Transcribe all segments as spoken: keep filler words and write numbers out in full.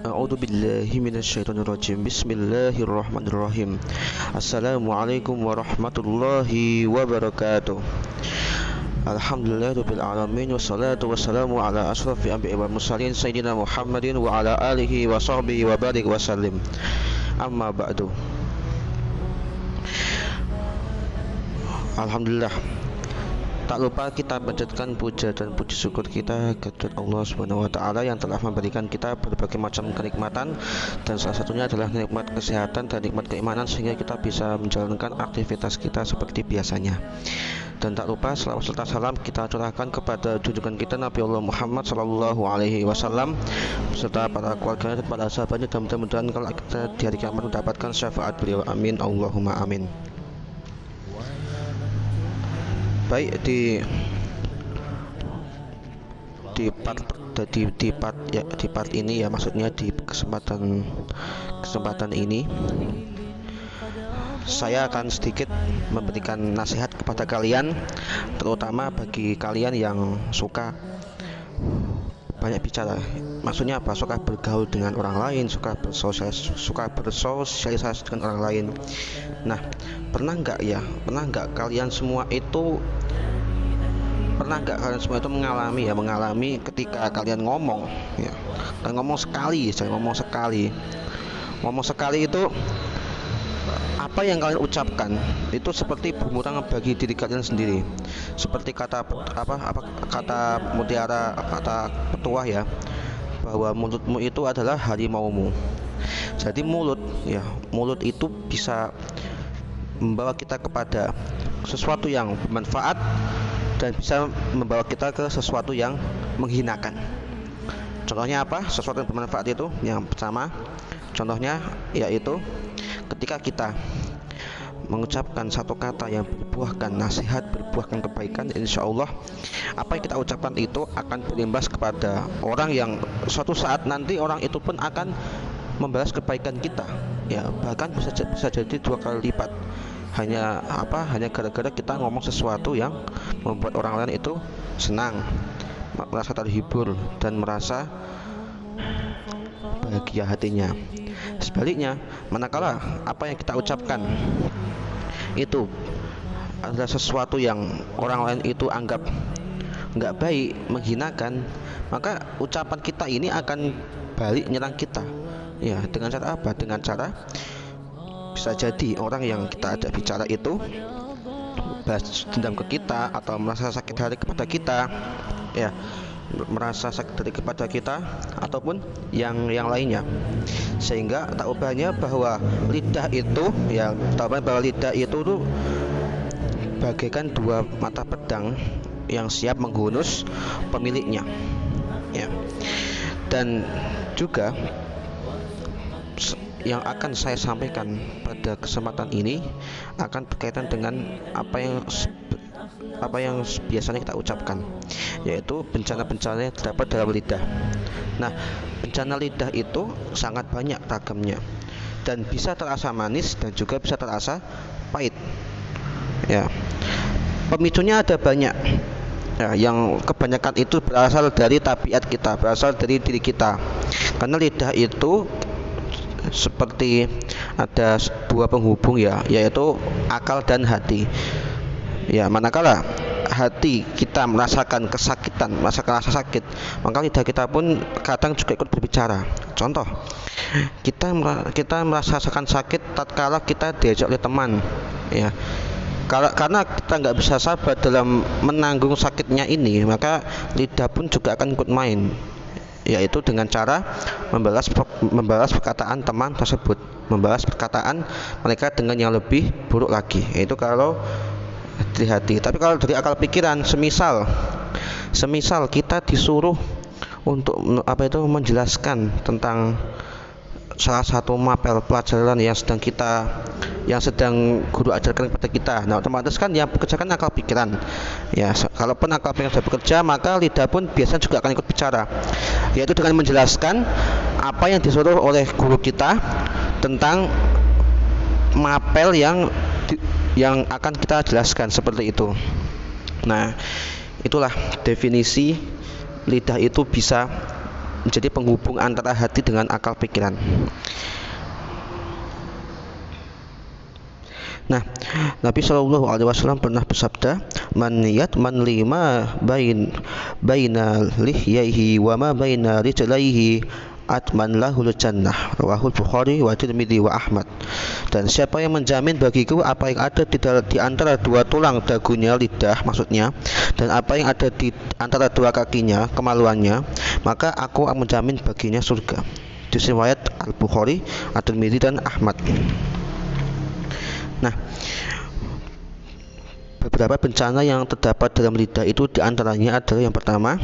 A'udzu billahi minasyaitonir rajim. Bismillahirrahmanirrahim. Assalamualaikum warahmatullahi wabarakatuh. Alhamdulillahirabbil alamin wassalatu wassalamu ala asyrafil anbiya'i wal mursalin sayyidina Muhammadin wa ala alihi wa sahbihi wa barik wa sallim. Amma ba'du. Alhamdulillah. Tak lupa kita panjatkan puja dan puji syukur kita kepada Allah Subhanahu wa taala yang telah memberikan kita berbagai macam kenikmatan, dan salah satunya adalah nikmat kesehatan dan nikmat keimanan sehingga kita bisa menjalankan aktivitas kita seperti biasanya. Dan tak lupa selawat serta salam kita curahkan kepada junjungan kita Nabi Allah Muhammad sallallahu alaihi wasallam serta para keluarga dan para sahabatnya, dan mudah-mudahan kalau kita di hari kiamat mendapatkan syafaat beliau. Amin Allahumma amin. Baik, di di part di, di part ya di part ini ya, maksudnya di kesempatan kesempatan ini saya akan sedikit memberikan nasihat kepada kalian, terutama bagi kalian yang suka banyak bicara. Maksudnya apa? Suka bergaul dengan orang lain, suka bersosialisasi, suka bersosialisasi dengan orang lain. Nah, pernah nggak ya pernah nggak kalian semua itu pernah nggak kalian semua itu mengalami ya mengalami ketika kalian ngomong ya kalian ngomong sekali saya ngomong sekali ngomong sekali itu apa yang kalian ucapkan itu seperti bumerang bagi diri kalian sendiri, seperti kata apa apa kata mutiara, kata petuah ya, bahwa mulutmu itu adalah harimaumu. Jadi mulut ya mulut itu bisa membawa kita kepada sesuatu yang bermanfaat dan bisa membawa kita ke sesuatu yang menghinakan. Contohnya apa? Sesuatu yang bermanfaat itu yang pertama, contohnya yaitu ketika kita mengucapkan satu kata yang berbuahkan nasihat, berbuahkan kebaikan, insya Allah apa yang kita ucapkan itu akan berimbas kepada orang yang suatu saat nanti orang itu pun akan membalas kebaikan kita. Ya, bahkan bisa bisa jadi dua kali lipat, hanya apa hanya gara-gara kita ngomong sesuatu yang membuat orang lain itu senang, merasa terhibur dan merasa bahagia hatinya. Sebaliknya, manakala apa yang kita ucapkan itu adalah sesuatu yang orang lain itu anggap nggak baik, menghinakan, maka ucapan kita ini akan balik nyerang kita. Ya, dengan cara apa? Dengan cara bisa jadi orang yang kita ajak bicara itu balas dendam ke kita, atau merasa sakit hati kepada kita, ya, merasa sakit hati kepada kita, ataupun yang yang lainnya. Sehingga tak ubahnya bahwa lidah itu, ya, tak ubahnya bahwa lidah itu tuh bagaikan dua mata pedang yang siap menggunus pemiliknya, ya. Dan juga yang akan saya sampaikan pada kesempatan ini akan berkaitan dengan apa yang apa yang biasanya kita ucapkan, yaitu bencana-bencana yang terdapat dalam lidah. Nah, bencana lidah itu sangat banyak ragamnya dan bisa terasa manis dan juga bisa terasa pahit. Ya, pemicunya ada banyak. Ya, yang kebanyakan itu berasal dari tabiat kita, berasal dari diri kita. Karena lidah itu seperti ada sebuah penghubung ya, yaitu akal dan hati. Ya, manakala hati kita merasakan kesakitan, merasakan rasa sakit, maka lidah kita pun kadang juga ikut berbicara. Contoh, kita kita merasakan sakit tatkala kita diajak oleh teman, ya. Karena kita nggak bisa sabar dalam menanggung sakitnya ini, maka lidah pun juga akan ikut main, yaitu dengan cara membalas membalas perkataan teman tersebut, membalas perkataan mereka dengan yang lebih buruk lagi, yaitu kalau dari hati. Tapi kalau dari akal pikiran, semisal semisal kita disuruh untuk apa itu menjelaskan tentang salah satu mapel pelajaran yang sedang kita yang sedang guru ajarkan kepada kita, nah otomatis kan yang bekerjakan akal pikiran ya. Kalaupun akal pikiran sudah bekerja, maka lidah pun biasanya juga akan ikut bicara, yaitu dengan menjelaskan apa yang disuruh oleh guru kita tentang mapel yang di, yang akan kita jelaskan, seperti itu. Nah, itulah definisi lidah itu bisa menjadi penghubung antara hati dengan akal pikiran. Nah, Nabi Shallallahu Alaihi Wasallam pernah bersabda, "Man niyat man lima bain baina lihyaihi wa ma baina rijlaihi atman lahul jannah." Rawahul Bukhari wa Tirmidzi wa Ahmad. Dan siapa yang menjamin bagiku apa yang ada di, di antara dua tulang dagunya, lidah maksudnya, dan apa yang ada di antara dua kakinya, kemaluannya, maka aku akan menjamin baginya surga. Di riwayat Al Bukhari, Al Tirmidzi dan Ahmad. Nah, beberapa bencana yang terdapat dalam lidah itu diantaranya adalah yang pertama,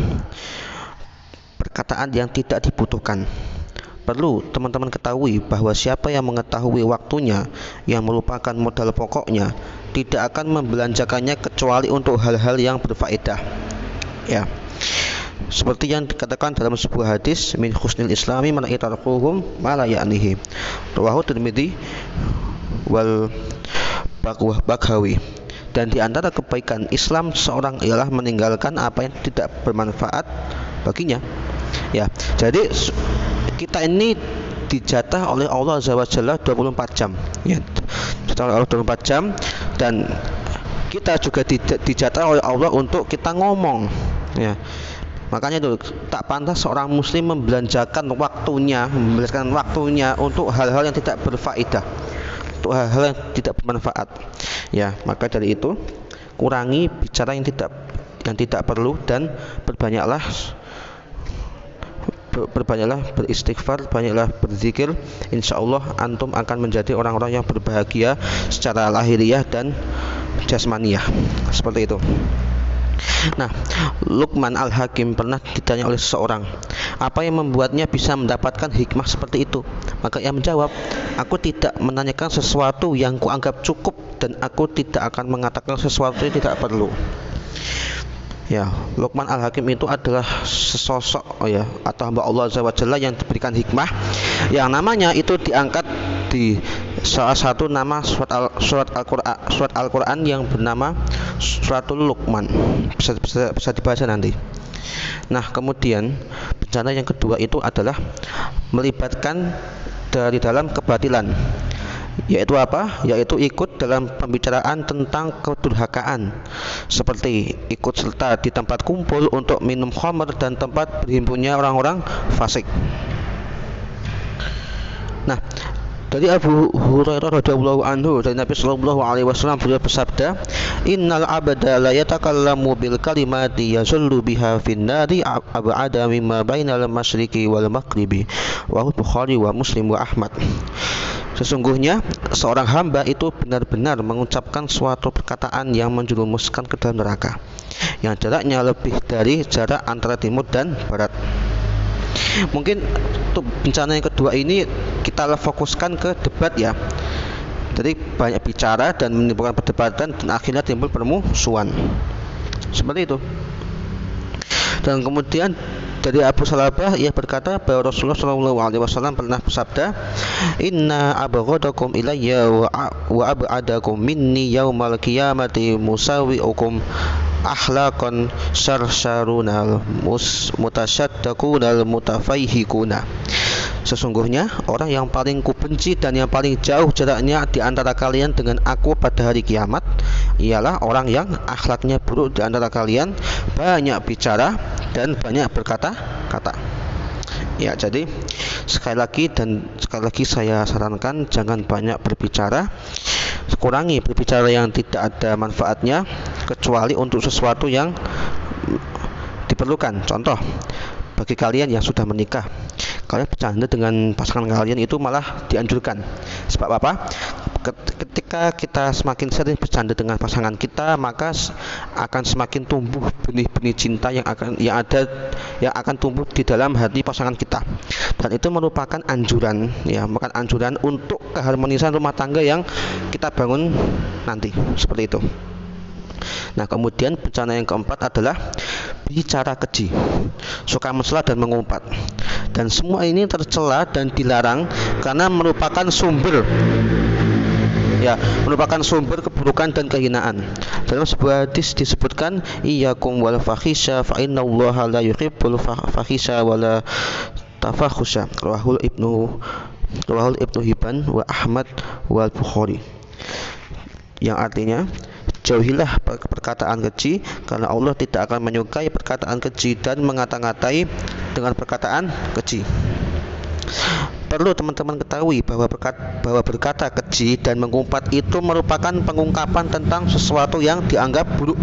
perkataan yang tidak dibutuhkan. Perlu teman-teman ketahui bahwa siapa yang mengetahui waktunya, yang merupakan modal pokoknya, tidak akan membelanjakannya kecuali untuk hal-hal yang berfaedah. Ya, seperti yang dikatakan dalam sebuah hadis, min husnil islami man itarquhum ma la ya'nihi. Rawahu Tirmidzi wal Bakwah Baghawi. Dan diantara kebaikan Islam seorang ialah meninggalkan apa yang tidak bermanfaat baginya. Ya, jadi kita ini dijatah oleh Allah Azza wa Jalla dua puluh empat jam. Ya, dijatah oleh Allah dua puluh empat jam, dan kita juga dijatah oleh Allah untuk kita ngomong. Ya, makanya itu tak pantas seorang Muslim membelanjakan waktunya, membelanjakan waktunya untuk hal-hal yang tidak berfaedah, hal-hal yang tidak bermanfaat. Ya, maka dari itu kurangi bicara yang tidak yang tidak perlu dan perbanyaklah perbanyaklah beristighfar, banyaklah berzikir. Insyaallah antum akan menjadi orang-orang yang berbahagia secara lahiriah dan jasmaniah. Seperti itu. Nah, Luqman Al-Hakim pernah ditanya oleh seseorang, apa yang membuatnya bisa mendapatkan hikmah seperti itu? Maka ia menjawab, aku tidak menanyakan sesuatu yang kuanggap cukup, dan aku tidak akan mengatakan sesuatu yang tidak perlu. Ya, Luqman Al-Hakim itu adalah sesosok, oh ya, atau hamba Allah Azza wa Jalla yang diberikan hikmah, yang namanya itu diangkat di salah satu nama surat al, surat Al-Quran surat Al-Quran yang bernama Suratul Luqman. Bisa, bisa, bisa dibaca nanti. Nah, kemudian bencana yang kedua itu adalah melibatkan dari dalam kebatilan. Yaitu apa? Yaitu ikut dalam pembicaraan tentang kedurhakaan, seperti ikut serta di tempat kumpul untuk minum khamr dan tempat berhimpunnya orang-orang fasik. Nah, dari Abu Hurairah radhiyallahu anhu, dari Nabi sallallahu alaihi wasallam beliau bersabda, "Innal abda la yatakallamu bil kalimati yazullu biha fin nari ab'ada mimma bainal masyriqi wal maghribi." Wa Bukhari wa Muslim wa Ahmad. Sesungguhnya seorang hamba itu benar-benar mengucapkan suatu perkataan yang menjerumuskan ke dalam neraka, yang jaraknya lebih dari jarak antara timur dan barat. Mungkin untuk bencana yang kedua ini kita fokuskan ke debat, ya. Jadi banyak bicara dan menimbulkan perdebatan, dan akhirnya timbul permusuhan. Seperti itu. Dan kemudian dari Abu Salabah, ia berkata bahwa Rasulullah Shallallahu Alaihi Wasallam pernah bersabda, "Inna abghadakum ilayya wa ab'adakum minni yaumal qiyamati musawiukum akhlaqan sarsarunal mutasyaddiqunal mutafaihikuna." Sesungguhnya orang yang paling kubenci dan yang paling jauh jaraknya di antara kalian dengan aku pada hari kiamat ialah orang yang akhlaknya buruk di antara kalian, banyak bicara dan banyak berkata-kata. Ya, jadi sekali lagi dan sekali lagi saya sarankan jangan banyak berbicara, kurangi berbicara yang tidak ada manfaatnya kecuali untuk sesuatu yang diperlukan. Contoh, bagi kalian yang sudah menikah, kalian bercanda dengan pasangan kalian itu malah dianjurkan. Sebab apa? Ketika kita semakin sering bercanda dengan pasangan kita, maka akan semakin tumbuh benih-benih cinta yang akan yang ada yang akan tumbuh di dalam hati pasangan kita. Dan itu merupakan anjuran, ya, merupakan anjuran untuk keharmonisan rumah tangga yang kita bangun nanti. Seperti itu. Nah, kemudian bencana yang keempat adalah bicara keji, suka mesra dan mengumpat. Dan semua ini tercela dan dilarang karena merupakan sumber Ya, merupakan sumber keburukan dan kehinaan. Dalam sebuah hadis disebutkan, "Iyyakum wal fahisha fa innallaha la yuhibbul fahisha wa la tafakhusha rawahul ibnu rawahul ibnu Hibban wa Ahmad wal Bukhari, yang artinya jauhilah perkataan keji karena Allah tidak akan menyukai perkataan keji dan mengata-ngatai dengan perkataan keji. Perlu teman-teman ketahui bahwa berkata, bahwa berkata keji dan mengumpat itu merupakan pengungkapan tentang sesuatu yang dianggap buruk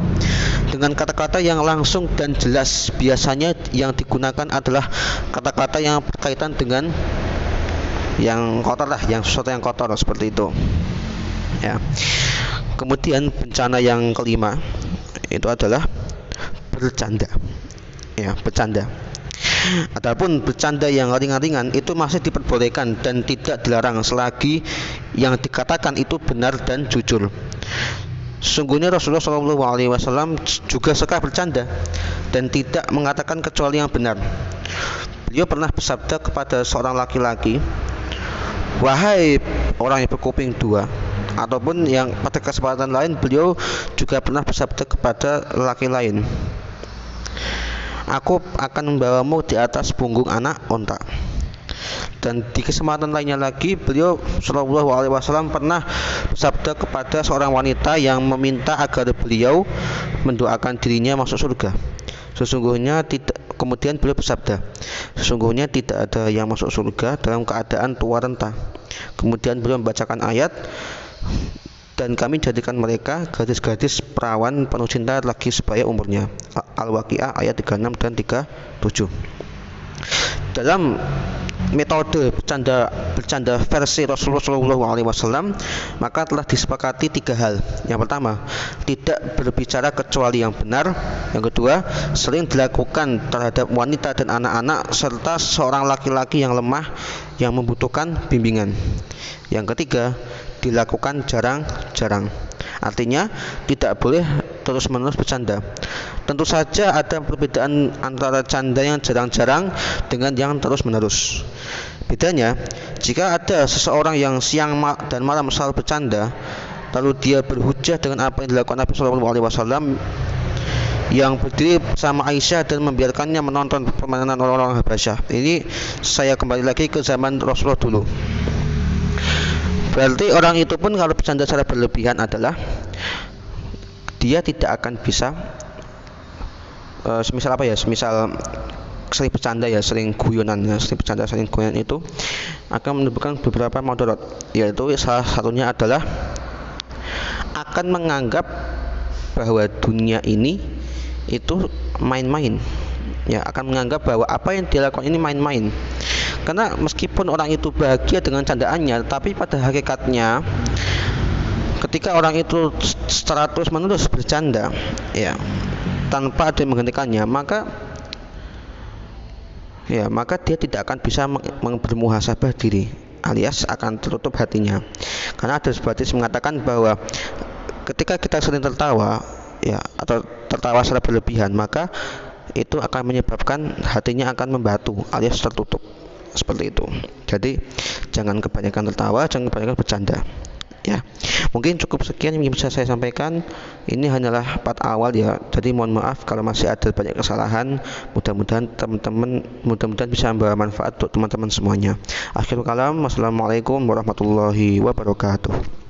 dengan kata-kata yang langsung dan jelas. Biasanya yang digunakan adalah kata-kata yang berkaitan dengan yang kotor lah, yang sesuatu yang kotor seperti itu ya. Kemudian bencana yang kelima itu adalah bercanda ya, bercanda. Adapun bercanda yang ringan-ringan itu masih diperbolehkan dan tidak dilarang selagi yang dikatakan itu benar dan jujur. Sungguhnya Rasulullah shallallahu alaihi wasallam juga suka bercanda dan tidak mengatakan kecuali yang benar. Beliau pernah bersabda kepada seorang laki-laki, "Wahai orang yang berkuping dua." Ataupun yang pada kesempatan lain beliau juga pernah bersabda kepada lelaki lain, "Aku akan membawamu di atas punggung anak onta." Dan di kesempatan lainnya lagi beliau Shallallahu Alaihi Wasallam pernah bersabda kepada seorang wanita yang meminta agar beliau mendoakan dirinya masuk surga. Sesungguhnya tidak, kemudian beliau bersabda, "Sesungguhnya tidak ada yang masuk surga dalam keadaan tua renta." Kemudian beliau membacakan ayat, "Dan kami jadikan mereka gadis-gadis perawan penuh cinta lagi sebaya umurnya." Al-Waqi'ah ayat tiga puluh enam dan tiga puluh tujuh. Dalam metode bercanda bercanda versi Rasulullah shallallahu alaihi wasallam maka telah disepakati tiga hal. Yang pertama, tidak berbicara kecuali yang benar. Yang kedua, sering dilakukan terhadap wanita dan anak-anak serta seorang laki-laki yang lemah yang membutuhkan bimbingan. Yang ketiga, dilakukan jarang-jarang, artinya tidak boleh terus-menerus bercanda. Tentu saja ada perbedaan antara canda yang jarang-jarang dengan yang terus-menerus. Bedanya, jika ada seseorang yang siang dan malam selalu bercanda, lalu dia berhujjah dengan apa yang dilakukan Nabi shallallahu alaihi wasallam yang berdiri bersama Aisyah dan membiarkannya menonton permainan orang-orang Habasyah. Ini saya kembali lagi ke zaman Rasulullah dulu. Berarti orang itu pun kalau bercanda secara berlebihan adalah dia tidak akan bisa e, semisal apa ya, semisal sering bercanda ya, sering guyonan ya, sering bercanda sering guyonan itu akan menimbulkan beberapa mudarat, yaitu salah satunya adalah akan menganggap bahwa dunia ini itu main-main ya, akan menganggap bahwa apa yang dilakukan ini main-main. Karena meskipun orang itu bahagia dengan candaannya, tapi pada hakikatnya ketika orang itu secara terus menerus bercanda ya, tanpa ada yang menghentikannya, maka ya maka dia tidak akan bisa bermuhasabah diri, alias akan tertutup hatinya. Karena ada sebuah hadis mengatakan bahwa ketika kita sering tertawa ya, atau tertawa secara berlebihan, maka itu akan menyebabkan hatinya akan membatu, alias tertutup. Seperti itu. Jadi jangan kebanyakan tertawa, jangan kebanyakan bercanda ya. Mungkin cukup sekian yang bisa saya sampaikan. Ini hanyalah part awal ya, jadi mohon maaf kalau masih ada banyak kesalahan. Mudah-mudahan teman-teman mudah-mudahan bisa membawa manfaat untuk teman-teman semuanya. Akhirul kalam, wassalamualaikum warahmatullahi wabarakatuh.